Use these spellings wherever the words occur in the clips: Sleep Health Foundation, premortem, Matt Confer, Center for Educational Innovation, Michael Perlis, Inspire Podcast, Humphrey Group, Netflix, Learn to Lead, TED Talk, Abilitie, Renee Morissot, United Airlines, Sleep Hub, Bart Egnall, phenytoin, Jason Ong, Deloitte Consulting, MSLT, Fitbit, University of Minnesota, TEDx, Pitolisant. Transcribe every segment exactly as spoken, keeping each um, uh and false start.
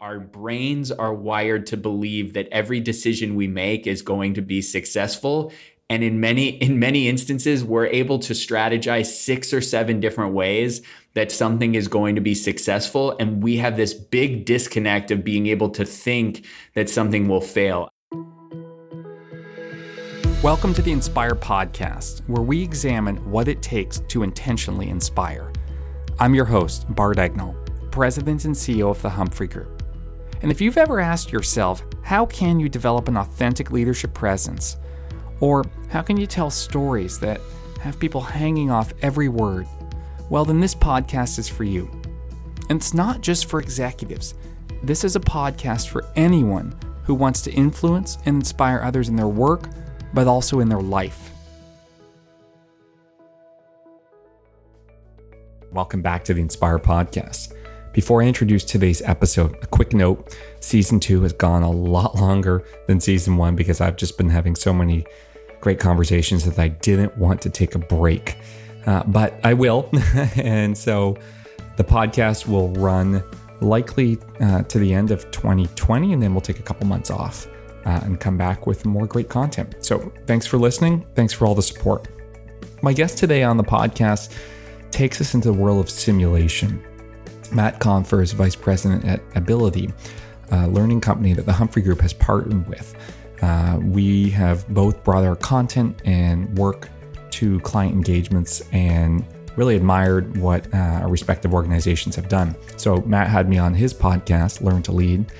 our brains are wired to believe that every decision we make is going to be successful. And in many, in many instances, we're able to strategize six or seven different ways that something is going to be successful. And we have this big disconnect of being able to think that something will fail. Welcome to the Inspire Podcast, where we examine what it takes to intentionally inspire. I'm your host, Bart Egnall, President and C E O of the Humphrey Group. And if you've ever asked yourself, how can you develop an authentic leadership presence? Or how can you tell stories that have people hanging off every word? Well, then this podcast is for you. And it's not just for executives. This is a podcast for anyone who wants to influence and inspire others in their work, but also in their life. Welcome back to the Inspire Podcast. Before I introduce today's episode, a quick note. Season two has gone a lot longer than season one because I've just been having so many great conversations that I didn't want to take a break, uh, but I will. And so the podcast will run likely uh, to the end of twenty twenty, and then we'll take a couple months off uh, and come back with more great content. So thanks for listening. Thanks for all the support. My guest today on the podcast takes us into the world of simulation. Matt Confer is vice president at Abilitie, a learning company that the Humphrey Group has partnered with. Uh, we have both brought our content and work to client engagements and really admired what uh, our respective organizations have done. So Matt had me on his podcast, Learn to Lead,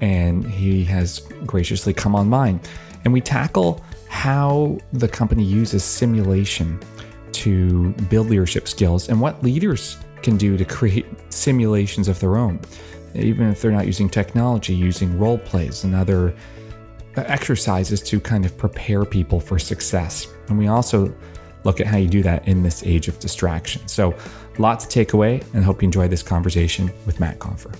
and he has graciously come on mine. And we tackle how the company uses simulation to build leadership skills and what leaders can do to create simulations of their own, even if they're not using technology, using role plays and other exercises to kind of prepare people for success. And we also look at how you do that in this age of distraction. So lots to take away, and hope you enjoy this conversation with Matt Confer.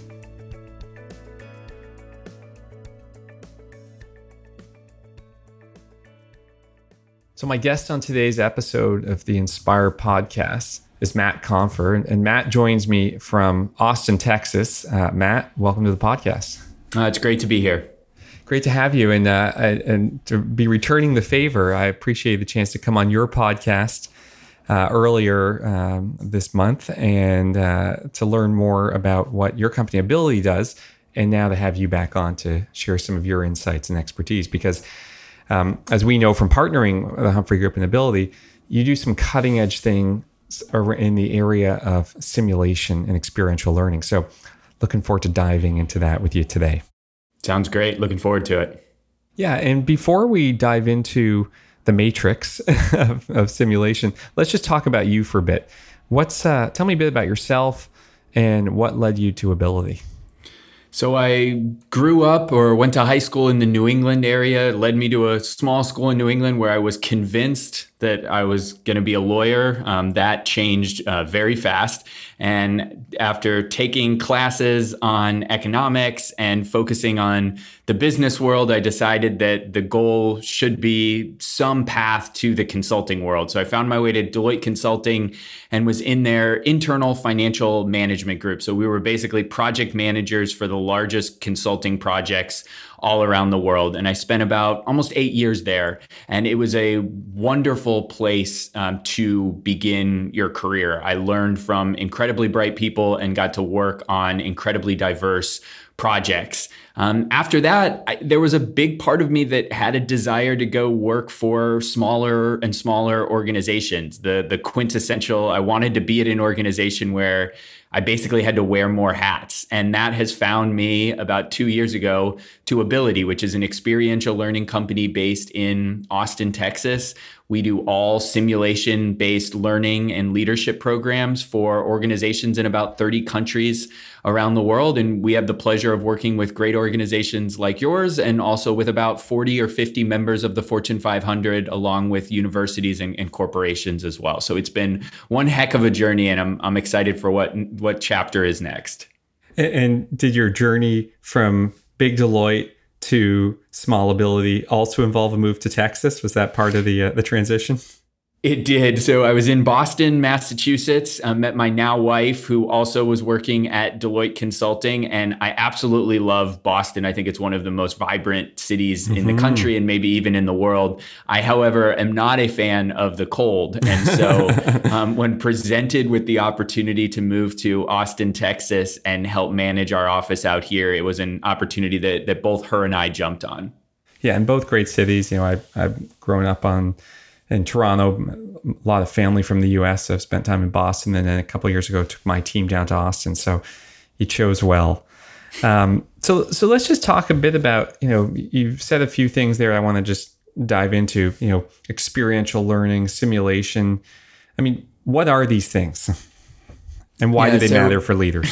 So my guest on today's episode of the Inspire Podcast is Matt Confer, and Matt joins me from Austin, Texas. Uh, Matt, welcome to the podcast. Uh, it's great to be here. Great to have you, and uh, and to be returning the favor. I appreciate the chance to come on your podcast uh, earlier um, this month, and uh, to learn more about what your company Abilitie does, and now to have you back on to share some of your insights and expertise. Because um, as we know from partnering with the Humphrey Group and Abilitie, you do some cutting edge thing in the area of simulation and experiential learning. So looking forward to diving into that with you today. Sounds great. Looking forward to it. Yeah. And before we dive into the matrix of, of simulation, let's just talk about you for a bit. What's uh, tell me a bit about yourself and what led you to Abilitie. So I grew up or went to high school in the New England area. It led me to a small school in New England where I was convinced that I was going to be a lawyer. Um, that changed uh, very fast. And after taking classes on economics and focusing on the business world, I decided that the goal should be some path to the consulting world. So I found my way to Deloitte Consulting and was in their internal financial management group. So we were basically project managers for the largest consulting projects all around the world. And I spent about almost eight years there. And it was a wonderful place um, to begin your career. I learned from incredibly bright people and got to work on incredibly diverse projects. Um, after that, I, there was a big part of me that had a desire to go work for smaller and smaller organizations. The, the quintessential, I wanted to be at an organization where I basically had to wear more hats. And that has found me about two years ago to Abilitie, which is an experiential learning company based in Austin, Texas. We do all simulation-based learning and leadership programs for organizations in about thirty countries around the world. And we have the pleasure of working with great organizations like yours, and also with about forty or fifty members of the Fortune five hundred, along with universities and, and corporations as well. So it's been one heck of a journey, and I'm I'm excited for what, what chapter is next. And, and did your journey from Big Deloitte to small Abilitie also involve a move to Texas? Was that part of the uh, the transition? It did. So I was in Boston, Massachusetts, um, met my now wife, who also was working at Deloitte Consulting. And I absolutely love Boston. I think it's one of the most vibrant cities mm-hmm. in the country and maybe even in the world. I, however, am not a fan of the cold. And so um, when presented with the opportunity to move to Austin, Texas, and help manage our office out here, it was an opportunity that, that both her and I jumped on. Yeah, and both great cities. You know, I've, I've grown up on... in Toronto, a lot of family from the U S, so I've spent time in Boston, and then a couple of years ago took my team down to Austin. So you chose well. Um, so so let's just talk a bit about, you know, you've said a few things there I want to just dive into, you know, experiential learning, simulation. I mean, what are these things? And why yeah, do they so, matter for leaders?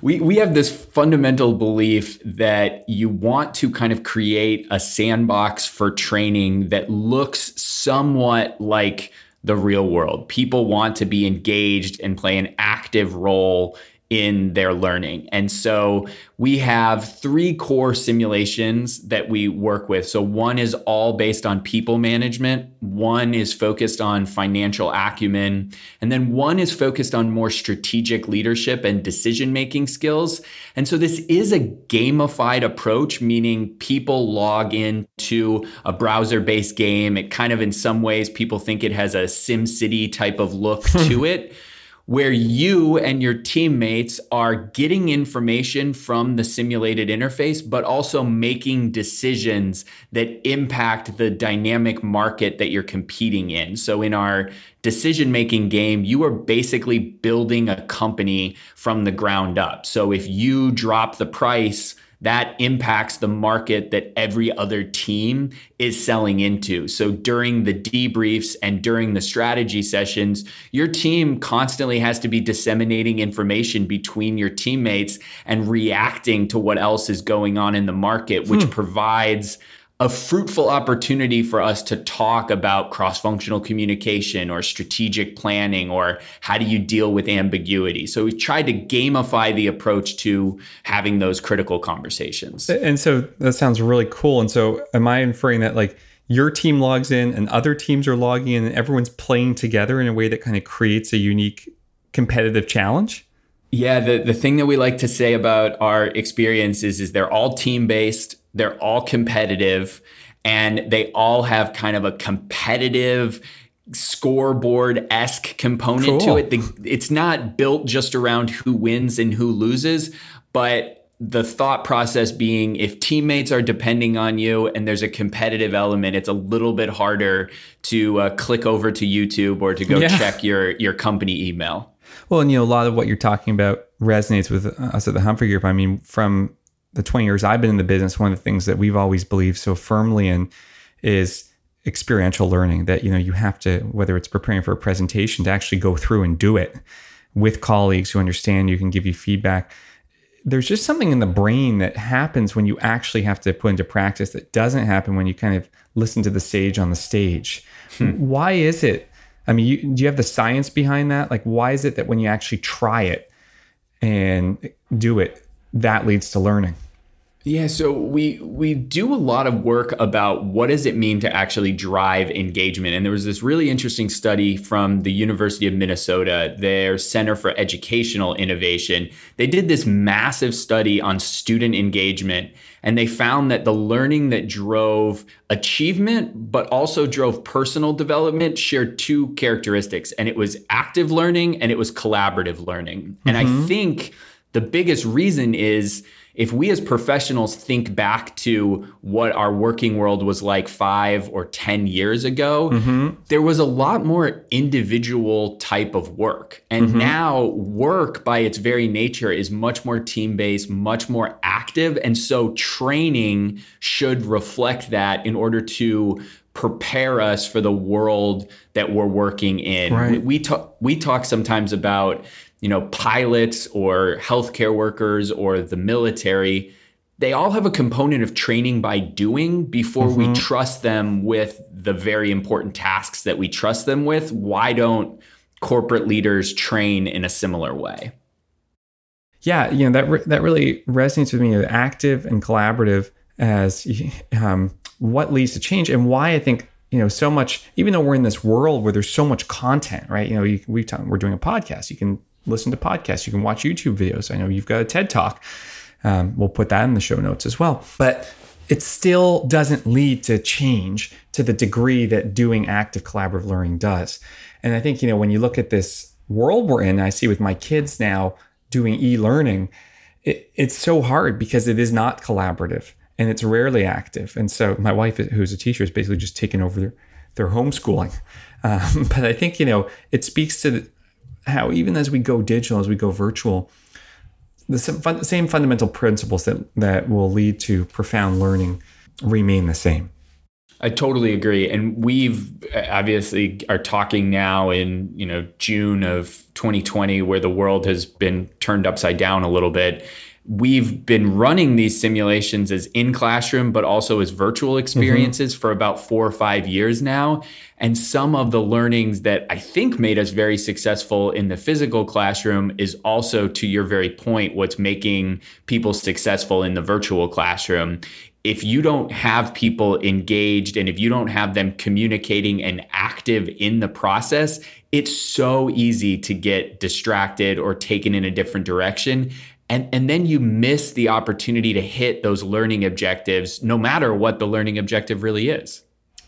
we we have this fundamental belief that you want to kind of create a sandbox for training that looks somewhat like the real world. People want to be engaged and play an active role in their learning. And so we have three core simulations that we work with. So one is all based on people management. One is focused on financial acumen. And then one is focused on more strategic leadership and decision-making skills. And so this is a gamified approach, meaning people log into a browser-based game. It kind of, in some ways, people think it has a SimCity type of look to it, where you and your teammates are getting information from the simulated interface, but also making decisions that impact the dynamic market that you're competing in. So in our decision-making game, you are basically building a company from the ground up. So if you drop the price, that impacts the market that every other team is selling into. So during the debriefs and during the strategy sessions, your team constantly has to be disseminating information between your teammates and reacting to what else is going on in the market, which hmm. provides a fruitful opportunity for us to talk about cross-functional communication or strategic planning, or how do you deal with ambiguity. So we've tried to gamify the approach to having those critical conversations. And so that sounds really cool. And so am I inferring that like your team logs in and other teams are logging in and everyone's playing together in a way that kind of creates a unique competitive challenge? Yeah, the, the thing that we like to say about our experiences is they're all team-based, they're all competitive, and they all have kind of a competitive scoreboard-esque component cool. to it. The, it's not built just around who wins and who loses, but the thought process being if teammates are depending on you and there's a competitive element, it's a little bit harder to uh, click over to YouTube or to go yeah. check your, your company email. Well, and you know, a lot of what you're talking about resonates with us at the Humphrey Group. I mean, from the twenty years I've been in the business, one of the things that we've always believed so firmly in is experiential learning, that, you know, you have to, whether it's preparing for a presentation, to actually go through and do it with colleagues who understand you, can give you feedback. There's just something in the brain that happens when you actually have to put into practice that doesn't happen when you kind of listen to the sage on the stage. Hmm. Why is it? I mean, you, do you have the science behind that? Like, why is it that when you actually try it and do it, that leads to learning? Yeah, so we we do a lot of work about what does it mean to actually drive engagement. And there was this really interesting study from the University of Minnesota, their Center for Educational Innovation. They did this massive study on student engagement, and they found that the learning that drove achievement, but also drove personal development, shared two characteristics. And it was active learning and it was collaborative learning. Mm-hmm. And I think the biggest reason is, if we as professionals think back to what our working world was like five or ten years ago, mm-hmm. there was a lot more individual type of work. And mm-hmm. now work by its very nature is much more team-based, much more active. And so training should reflect that in order to prepare us for the world that we're working in. Right. We, we talk, we talk sometimes about, you know, pilots or healthcare workers or the military, they all have a component of training by doing before mm-hmm. we trust them with the very important tasks that we trust them with. Why don't corporate leaders train in a similar way? Yeah, you know, that re- that really resonates with me, active and collaborative as um, what leads to change, and why I think, you know, so much, even though we're in this world where there's so much content, right? You know, you, we've t- we're doing a podcast. You can listen to podcasts. You can watch YouTube videos. I know you've got a TED Talk. Um, we'll put that in the show notes as well. But it still doesn't lead to change to the degree that doing active collaborative learning does. And I think, you know, when you look at this world we're in, I see with my kids now doing e-learning, it, it's so hard because it is not collaborative and it's rarely active. And so my wife, who's a teacher, is basically just taking over their, their homeschooling. Um, but I think, you know, it speaks to the, how even as we go digital, as we go virtual, the same fundamental principles that, that will lead to profound learning remain the same. I totally agree. And we've obviously are talking now in, you know, June of twenty twenty, where the world has been turned upside down a little bit. We've been running these simulations as in classroom, but also as virtual experiences mm-hmm. for about four or five years now. And some of the learnings that I think made us very successful in the physical classroom is also, to your very point, what's making people successful in the virtual classroom. If you don't have people engaged and if you don't have them communicating and active in the process, it's so easy to get distracted or taken in a different direction. And, and then you miss the opportunity to hit those learning objectives, no matter what the learning objective really is.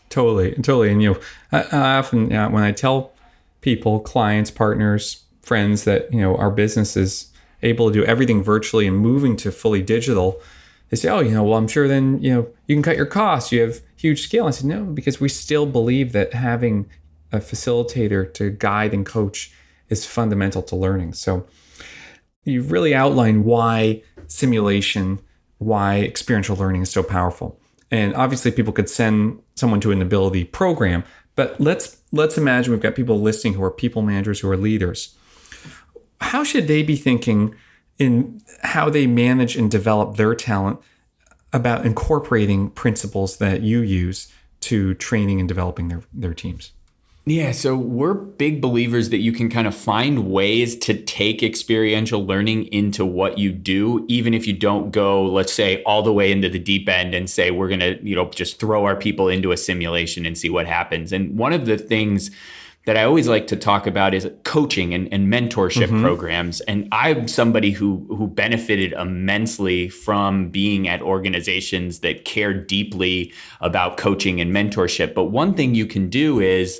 Totally, totally. And you know, I, I often uh, when I tell people, clients, partners, friends that, you know, our business is able to do everything virtually and moving to fully digital, they say, oh, you know, well, I'm sure then, you know, you can cut your costs. You have huge scale. I said, no, because we still believe that having a facilitator to guide and coach is fundamental to learning. So you've really outlined why simulation, why experiential learning is so powerful. And obviously people could send someone to an Abilitie program, but let's let's imagine we've got people listening who are people managers, who are leaders. How should they be thinking in how they manage and develop their talent about incorporating principles that you use to training and developing their, their teams? Yeah, so we're big believers that you can kind of find ways to take experiential learning into what you do, even if you don't go, let's say, all the way into the deep end and say, we're going to, you know, just throw our people into a simulation and see what happens. And one of the things that I always like to talk about is coaching and, and mentorship mm-hmm. programs. And I'm somebody who who benefited immensely from being at organizations that care deeply about coaching and mentorship. But one thing you can do is,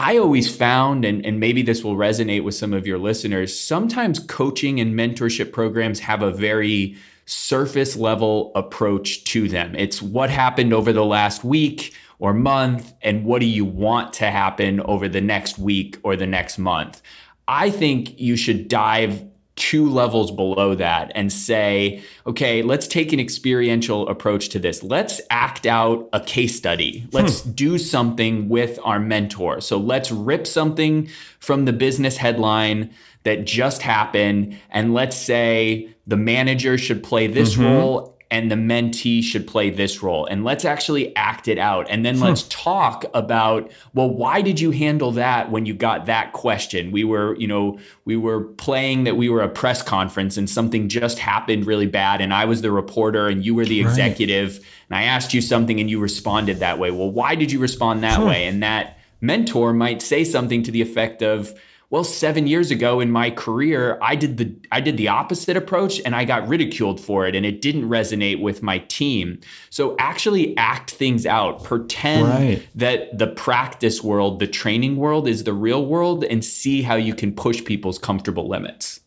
I always found, and, and maybe this will resonate with some of your listeners, sometimes coaching and mentorship programs have a very surface level approach to them. It's what happened over the last week or month, and what do you want to happen over the next week or the next month? I think you should dive two levels below that and say, okay, let's take an experiential approach to this. Let's act out a case study. Let's hmm. do something with our mentor. So let's rip something from the business headline that just happened, and let's say the manager should play this mm-hmm. role and the mentee should play this role. And let's actually act it out. And then let's talk about, well, why did you handle that when you got that question? We were, you know, we were playing that we were a press conference and something just happened really bad. And I was the reporter and you were the executive. Right. And I asked you something and you responded that way. Well, why did you respond that huh. way? And that mentor might say something to the effect of, well, seven years ago in my career, I did the I did the opposite approach and I got ridiculed for it and it didn't resonate with my team. So actually act things out. Pretend right. that the practice world, the training world is the real world, and see how you can push people's comfortable limits.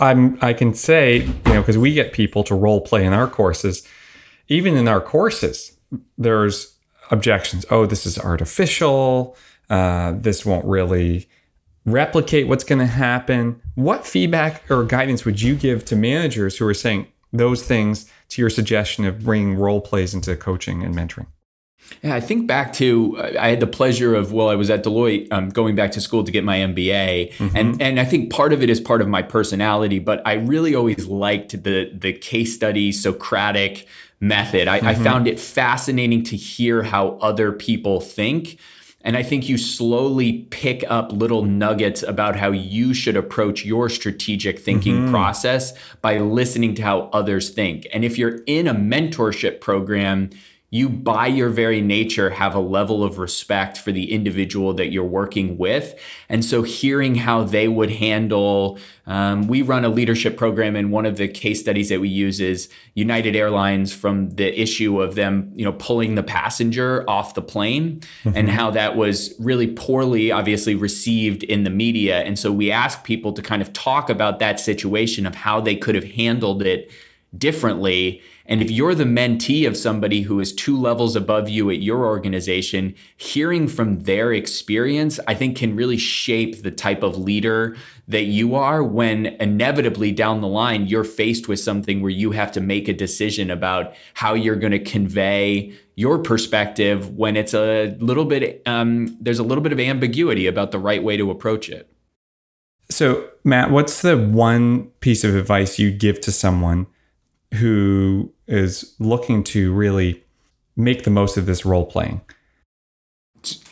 I'm I can say, you know, because we get people to role play in our courses. Even in our courses, there's objections. Oh, this is artificial. Uh, this won't really replicate what's going to happen. What feedback or guidance would you give to managers who are saying those things to your suggestion of bringing role plays into coaching and mentoring? Yeah, I think back to, I had the pleasure of, well, I was at Deloitte um, going back to school to get my M B A. Mm-hmm. And and I think part of it is part of my personality, but I really always liked the the case study Socratic method. I, mm-hmm. I found it fascinating to hear how other people think. And I think you slowly pick up little nuggets about how you should approach your strategic thinking mm-hmm. process by listening to how others think. And if you're in a mentorship program, you by your very nature have a level of respect for the individual that you're working with. And so hearing how they would handle, um, we run a leadership program, and one of the case studies that we use is United Airlines, from the issue of them, you know, pulling the passenger off the plane, mm-hmm. and how that was really poorly, obviously, received in the media. And so we ask people to kind of talk about that situation of how they could have handled it differently. And if you're the mentee of somebody who is two levels above you at your organization, hearing from their experience, I think, can really shape the type of leader that you are when inevitably down the line, you're faced with something where you have to make a decision about how you're going to convey your perspective when it's a little bit, um, there's a little bit of ambiguity about the right way to approach it. So, Matt, what's the one piece of advice you'd give to someone who is looking to really make the most of this role playing?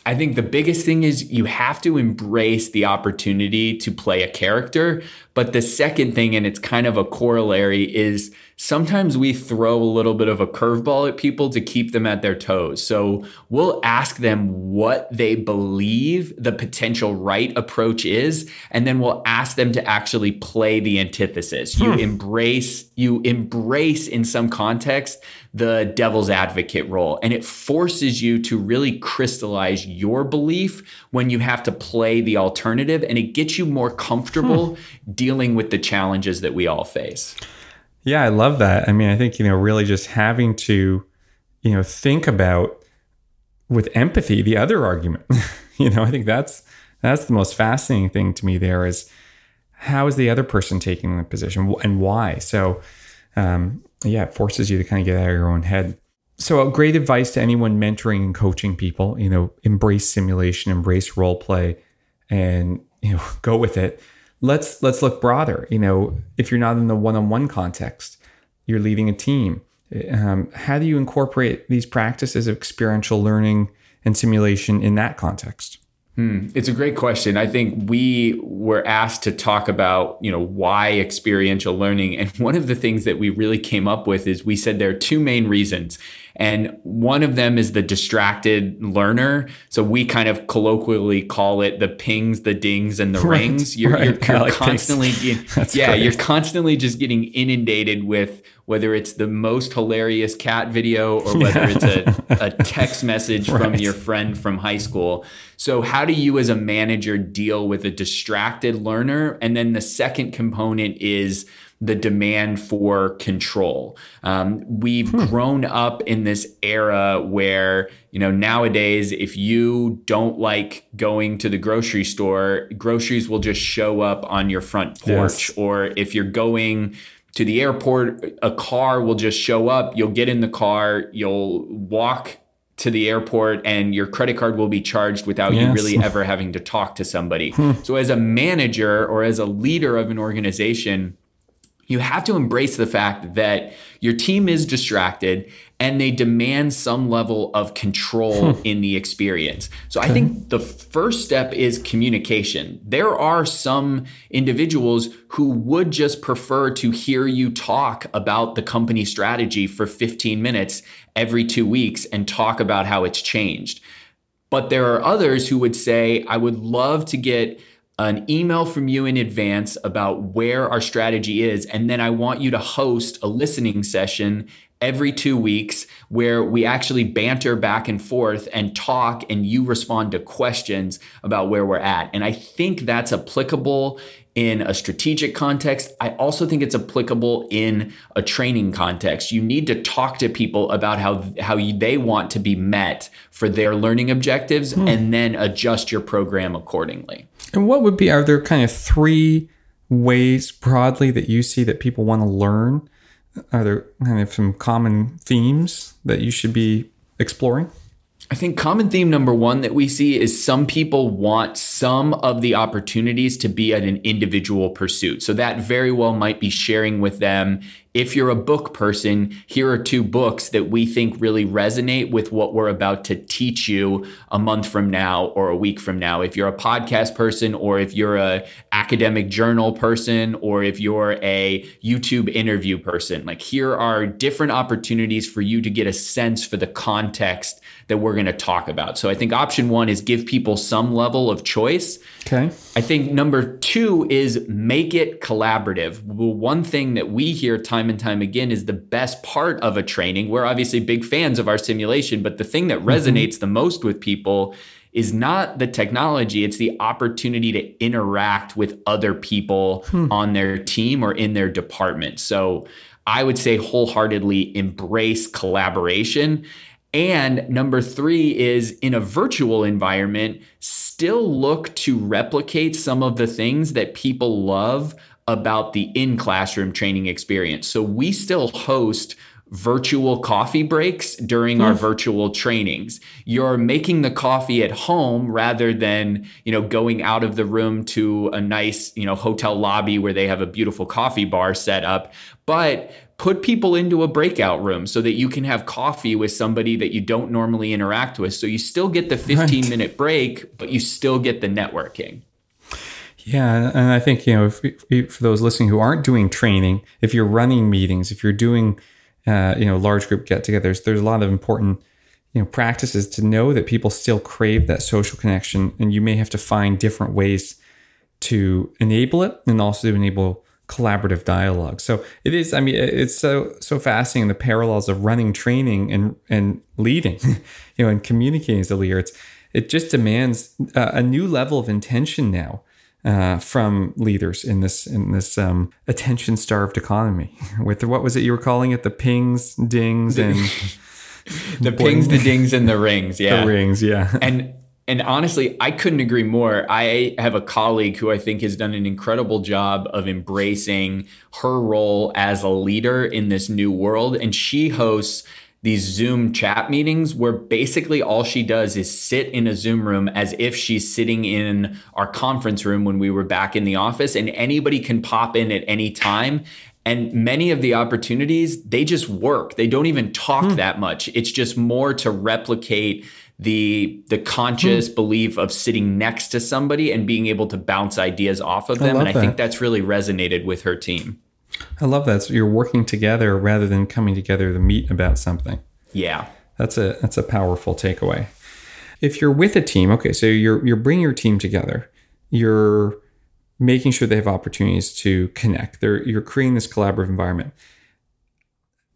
I think the biggest thing is you have to embrace the opportunity to play a character. But the second thing, and it's kind of a corollary, is sometimes we throw a little bit of a curveball at people to keep them at their toes. So we'll ask them what they believe the potential right approach is, and then we'll ask them to actually play the antithesis. Hmm. You embrace, you embrace in some context the devil's advocate role, and it forces you to really crystallize your belief when you have to play the alternative, and it gets you more comfortable hmm. dealing with the challenges that we all face. Yeah, I love that. I mean, I think, you know, really just having to, you know, think about with empathy the other argument. You know, I think that's that's the most fascinating thing to me there is how is the other person taking the position and why? So, um, yeah, it forces you to kind of get out of your own head. So great advice to anyone mentoring and coaching people, you know, embrace simulation, embrace role play, and, you know, go with it. Let's let's look broader. You know, if you're not in the one-on-one context, you're leading a team. Um, how do you incorporate these practices of experiential learning and simulation in that context? Hmm. It's a great question. I think we were asked to talk about, you know, why experiential learning. And one of the things that we really came up with is we said there are two main reasons. And one of them is the distracted learner. So we kind of colloquially call it the pings, the dings, and the right, rings. You're, right. you're, you're like constantly, getting, yeah, great. You're constantly just getting inundated with whether it's the most hilarious cat video or whether yeah. it's a, a text message right. from your friend from high school. So how do you as a manager deal with a distracted learner? And then the second component is the demand for control. Um, we've hmm. grown up in this era where, you know, nowadays, if you don't like going to the grocery store, groceries will just show up on your front porch. Yes. Or if you're going to the airport, a car will just show up. You'll get in the car, you'll walk to the airport, and your credit card will be charged without yes. you really ever having to talk to somebody. Hmm. So as a manager or as a leader of an organization, you have to embrace the fact that your team is distracted and they demand some level of control hmm. in the experience. So okay. I think the first step is communication. There are some individuals who would just prefer to hear you talk about the company strategy for fifteen minutes every two weeks and talk about how it's changed. But there are others who would say, I would love to get an email from you in advance about where our strategy is. And then I want you to host a listening session every two weeks where we actually banter back and forth and talk, and you respond to questions about where we're at. And I think that's applicable in a strategic context. I also think it's applicable in a training context. You need to talk to people about how, how you, they want to be met for their learning objectives hmm. and then adjust your program accordingly. And what would be, are there kind of three ways broadly that you see that people want to learn? Are there kind of some common themes that you should be exploring? I think common theme number one that we see is some people want some of the opportunities to be at an individual pursuit. So that very well might be sharing with them if you're a book person, here are two books that we think really resonate with what we're about to teach you a month from now or a week from now. If you're a podcast person, or if you're a academic journal person, or if you're a YouTube interview person, like here are different opportunities for you to get a sense for the context that we're going to talk about. So I think option one is give people some level of choice. Okay. I think number two is make it collaborative. Well, one thing that we hear time and time again is the best part of a training. We're obviously big fans of our simulation, but the thing that resonates mm-hmm. the most with people is not the technology, it's the opportunity to interact with other people hmm. on their team or in their department. So I would say wholeheartedly embrace collaboration. And number three is, in a virtual environment, still look to replicate some of the things that people love about the in-classroom training experience. So we still host virtual coffee breaks during our virtual trainings. You're making the coffee at home rather than, you know, going out of the room to a nice, you know, hotel lobby where they have a beautiful coffee bar set up. But put people into a breakout room so that you can have coffee with somebody that you don't normally interact with. So you still get the fifteen minute break, but you still get the networking. Yeah. And I think, you know, if, if, for those listening who aren't doing training, if you're running meetings, if you're doing, uh, you know, large group get-togethers, there's a lot of important, you know, practices to know that people still crave that social connection. And you may have to find different ways to enable it and also to enable collaborative dialogue. So it is, I mean, it's so so fascinating, the parallels of running training and and leading, you know, and communicating as a leader. It's it just demands uh, a new level of intention now uh, from leaders in this in this um, attention starved economy. With the, what was it you were calling it? The pings, dings, and the pings, the dings, and the rings. Yeah, the rings. Yeah, and. And honestly, I couldn't agree more. I have a colleague who I think has done an incredible job of embracing her role as a leader in this new world. And she hosts these Zoom chat meetings where basically all she does is sit in a Zoom room as if she's sitting in our conference room when we were back in the office, and anybody can pop in at any time. And many of the opportunities, they just work. They don't even talk mm. that much. It's just more to replicate the the conscious mm. belief of sitting next to somebody and being able to bounce ideas off of them. I and I that. think that's really resonated with her team. I love that. So you're working together rather than coming together to meet about something. Yeah. That's a that's a powerful takeaway. If you're with a team, okay, so you're you're bringing your team together. You're making sure they have opportunities to connect. They're, you're creating this collaborative environment.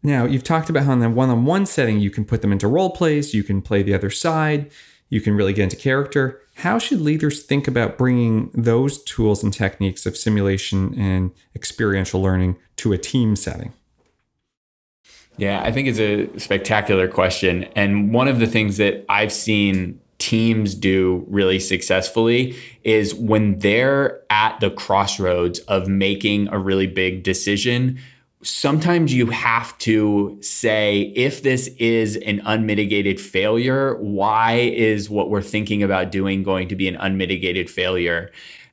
Now, you've talked about how in the one-on-one setting, you can put them into role plays, you can play the other side, you can really get into character. How should leaders think about bringing those tools and techniques of simulation and experiential learning to a team setting? Yeah, I think it's a spectacular question. And one of the things that I've seen teams do really successfully is when they're at the crossroads of making a really big decision, sometimes you have to say, if this is an unmitigated failure, why is what we're thinking about doing going to be an unmitigated failure?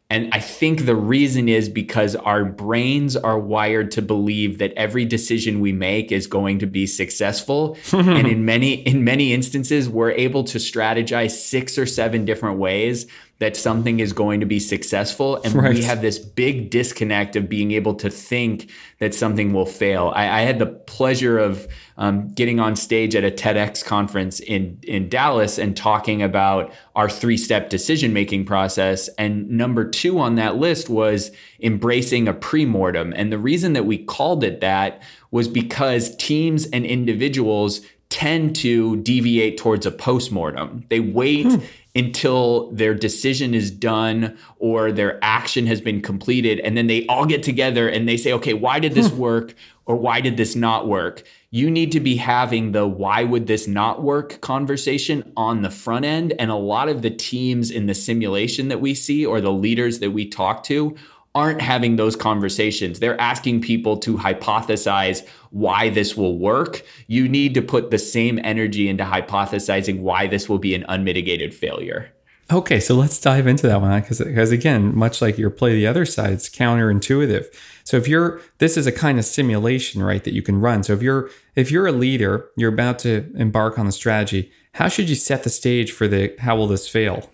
And I think the reason is because our brains are wired to believe that every decision we make is going to be successful. And in many, in many instances, we're able to strategize six or seven different ways that something is going to be successful. And right. we have this big disconnect of being able to think that something will fail. I, I had the pleasure of um, getting on stage at a TEDx conference in, in Dallas and talking about our three-step decision-making process. And number two on that list was embracing a premortem. And the reason that we called it that was because teams and individuals tend to deviate towards a postmortem. They wait hmm. until their decision is done or their action has been completed. And then they all get together and they say, okay, why did this hmm. work or why did this not work? You need to be having the why would this not work conversation on the front end. And a lot of the teams in the simulation that we see or the leaders that we talk to aren't having those conversations. They're asking people to hypothesize why this will work. You need to put the same energy into hypothesizing why this will be an unmitigated failure. Okay, so let's dive into that one, because because again, much like your play the other side, it's counterintuitive. So if you're, this is a kind of simulation, right, that you can run. So if you're if you're a leader, you're about to embark on the strategy. How should you set the stage for the how will this fail?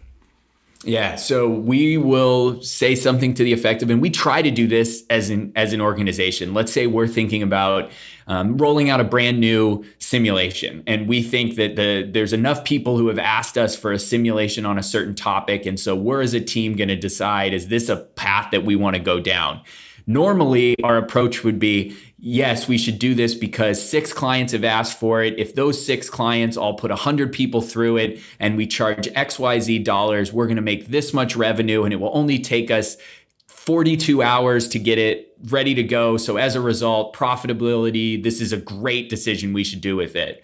Yeah, so we will say something to the effect of, and we try to do this as an as an organization. Let's say we're thinking about um, rolling out a brand new simulation, and we think that the there's enough people who have asked us for a simulation on a certain topic, and so we're as a team going to decide, is this a path that we want to go down? Normally, our approach would be, yes, we should do this because six clients have asked for it. If those six clients all put one hundred people through it and we charge X Y Z dollars, we're going to make this much revenue and it will only take us forty-two hours to get it ready to go. So as a result, profitability, this is a great decision we should do with it.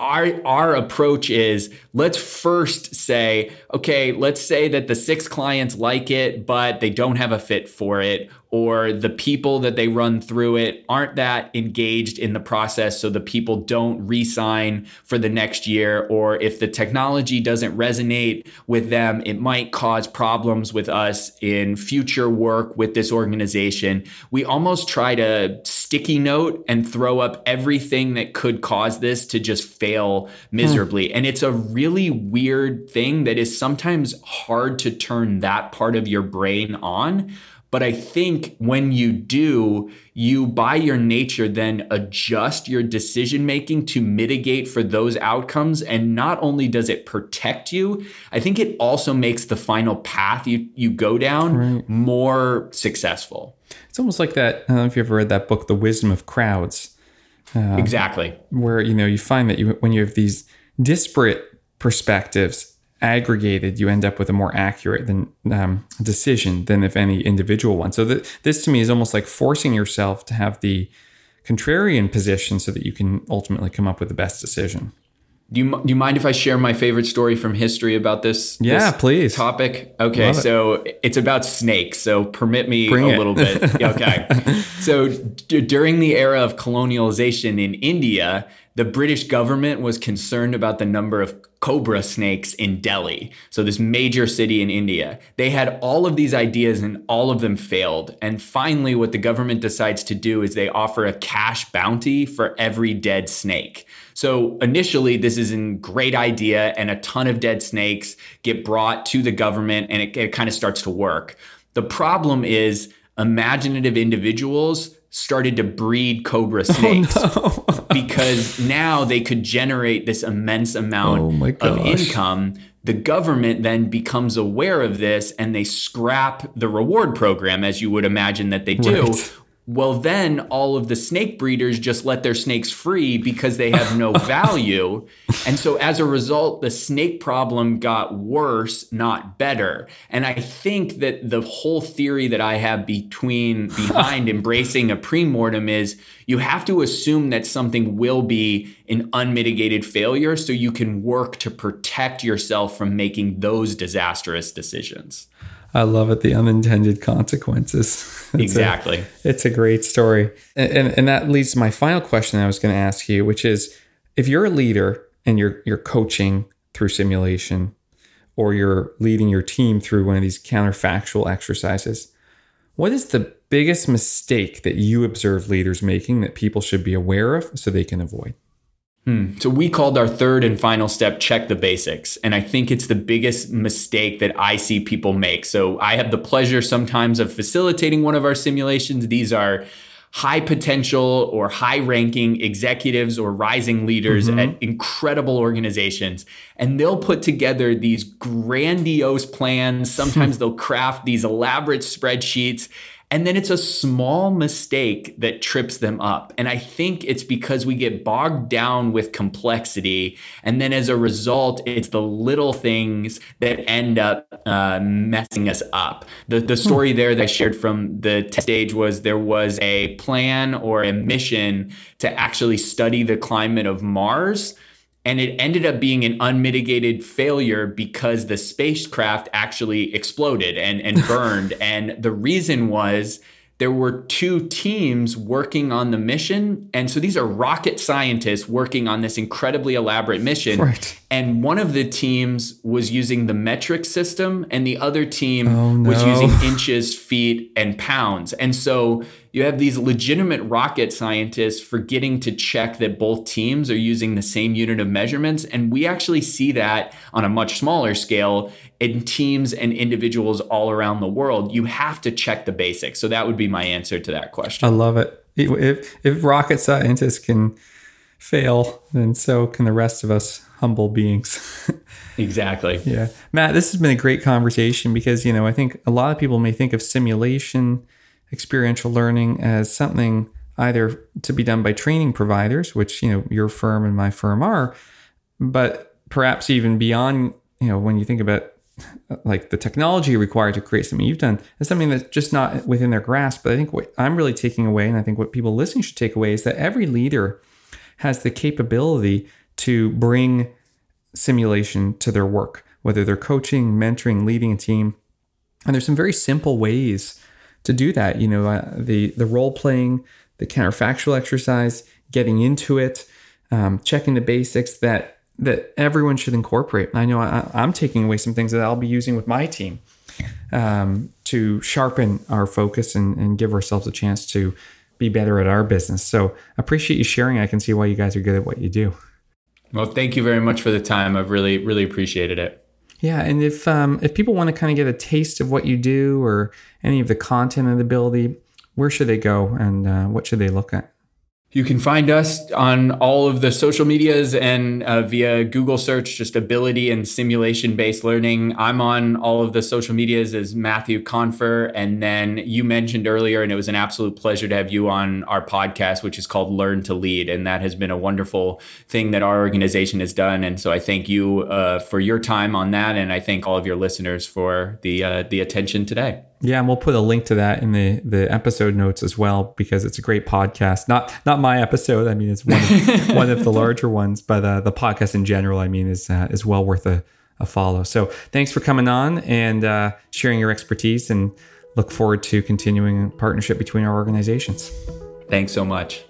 Our our approach is, let's first say, okay, let's say that the six clients like it, but they don't have a fit for it, or the people that they run through it aren't that engaged in the process, so the people don't re-sign for the next year, or if the technology doesn't resonate with them, it might cause problems with us in future work with this organization. We almost try to sticky note and throw up everything that could cause this to just fail miserably. Mm. And it's a really weird thing that is sometimes hard to turn that part of your brain on. But I think when you do, you by your nature then adjust your decision making to mitigate for those outcomes. And not only does it protect you, I think it also makes the final path you, you go down right. more successful. It's almost like that, I don't know if you've ever read that book, The Wisdom of Crowds. Uh, exactly. Where, you know, you find that you, when you have these disparate perspectives aggregated, you end up with a more accurate than, um, decision than if any individual one. So the, this to me is almost like forcing yourself to have the contrarian position so that you can ultimately come up with the best decision. Do you, do you mind if I share my favorite story from history about this, yeah, this please. topic? Okay, Love so it. it's about snakes, so permit me Bring a it. little bit. Okay. So d- during the era of colonialization in India, the British government was concerned about the number of cobra snakes in Delhi. So this major city in India, they had all of these ideas and all of them failed. And finally, what the government decides to do is they offer a cash bounty for every dead snake. So initially, this is a great idea and a ton of dead snakes get brought to the government and it, it kind of starts to work. The problem is imaginative individuals started to breed cobra snakes oh, no. because now they could generate this immense amount oh, of income. The government then becomes aware of this and they scrap the reward program, as you would imagine that they do. Right. Well, then all of the snake breeders just let their snakes free because they have no value. And so as a result, the snake problem got worse, not better. And I think that the whole theory that I have between behind embracing a premortem is you have to assume that something will be an unmitigated failure so you can work to protect yourself from making those disastrous decisions. I love it. The unintended consequences. It's exactly. A, it's a great story. And, and and that leads to my final question I was going to ask you, which is if you're a leader and you're you're coaching through simulation or you're leading your team through one of these counterfactual exercises, what is the biggest mistake that you observe leaders making that people should be aware of so they can avoid? Hmm. So we called our third and final step, check the basics. And I think it's the biggest mistake that I see people make. So I have the pleasure sometimes of facilitating one of our simulations. These are high potential or high ranking executives or rising leaders mm-hmm. at incredible organizations. And they'll put together these grandiose plans. Sometimes they'll craft these elaborate spreadsheets. And then it's a small mistake that trips them up. And I think it's because we get bogged down with complexity. And then as a result, it's the little things that end up uh, messing us up. The the story there that I shared from the test stage was there was a plan or a mission to actually study the climate of Mars. And it ended up being an unmitigated failure because the spacecraft actually exploded and, and burned. And the reason was there were two teams working on the mission. And so these are rocket scientists working on this incredibly elaborate mission. Right. And one of the teams was using the metric system and the other team oh, no. was using inches, feet, and pounds. And so you have these legitimate rocket scientists forgetting to check that both teams are using the same unit of measurements. And we actually see that on a much smaller scale in teams and individuals all around the world. You have to check the basics. So that would be my answer to that question. I love it. If if rocket scientists can fail, then so can the rest of us humble beings. Exactly. Yeah. Matt, this has been a great conversation because, you know, I think a lot of people may think of simulation, experiential learning as something either to be done by training providers, which, you know, your firm and my firm are, but perhaps even beyond, you know, when you think about like the technology required to create something you've done, is something that's just not within their grasp. But I think what I'm really taking away, and I think what people listening should take away, is that every leader has the capability to bring simulation to their work, whether they're coaching, mentoring, leading a team. And there's some very simple ways to do that. You know, uh, the, the role playing, the counterfactual exercise, getting into it, um, checking the basics that that everyone should incorporate. I know I, I'm taking away some things that I'll be using with my team um, to sharpen our focus and, and give ourselves a chance to be better at our business. So appreciate you sharing. I can see why you guys are good at what you do. Well, thank you very much for the time. I've really, really appreciated it. Yeah. And if um, if people want to kind of get a taste of what you do or any of the content of the Abilitie, where should they go and uh, what should they look at? You can find us on all of the social medias and uh, via Google search, just Abilitie and simulation-based learning. I'm on all of the social medias as Matthew Confer. And then you mentioned earlier, and it was an absolute pleasure to have you on our podcast, which is called Learn to Lead. And that has been a wonderful thing that our organization has done. And so I thank you uh, for your time on that. And I thank all of your listeners for the uh, the attention today. Yeah, and we'll put a link to that in the, the episode notes as well, because it's a great podcast. Not not my episode. I mean, it's one of, one of the larger ones, but uh, the podcast in general, I mean, is uh, is well worth a, a follow. So thanks for coming on and uh, sharing your expertise, and look forward to continuing partnership between our organizations. Thanks so much.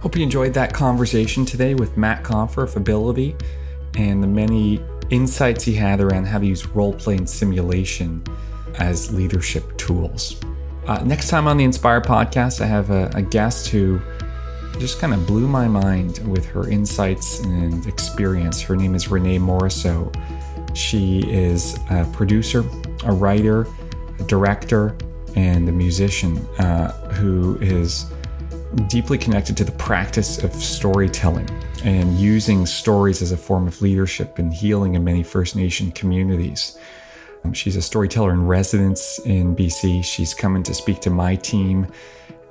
Hope you enjoyed that conversation today with Matt Confer of Abilitie and the many insights he had around how to use role-play and simulation as leadership tools. Uh, next time on the Inspire Podcast, I have a, a guest who just kind of blew my mind with her insights and experience. Her name is Renee Morissot. She is a producer, a writer, a director, and a musician uh, who is deeply connected to the practice of storytelling and using stories as a form of leadership and healing in many First Nation communities. Um, she's a storyteller in residence in B C. She's coming to speak to my team.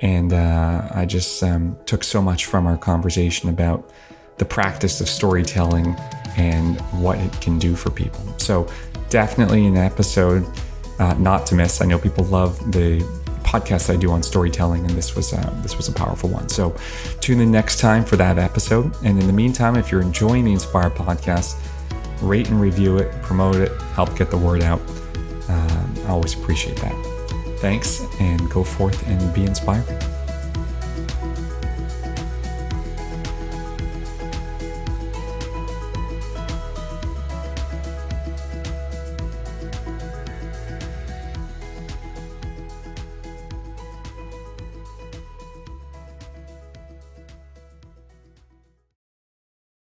And uh, I just um, took so much from our conversation about the practice of storytelling and what it can do for people. So definitely an episode uh, not to miss. I know people love the podcast I do on storytelling, and this was uh, this was a powerful one. So tune in next time for that episode. And in the meantime, if you're enjoying the Inspire Podcast, rate and review it, promote it, help get the word out. Um, I always appreciate that. Thanks, and go forth and be inspired.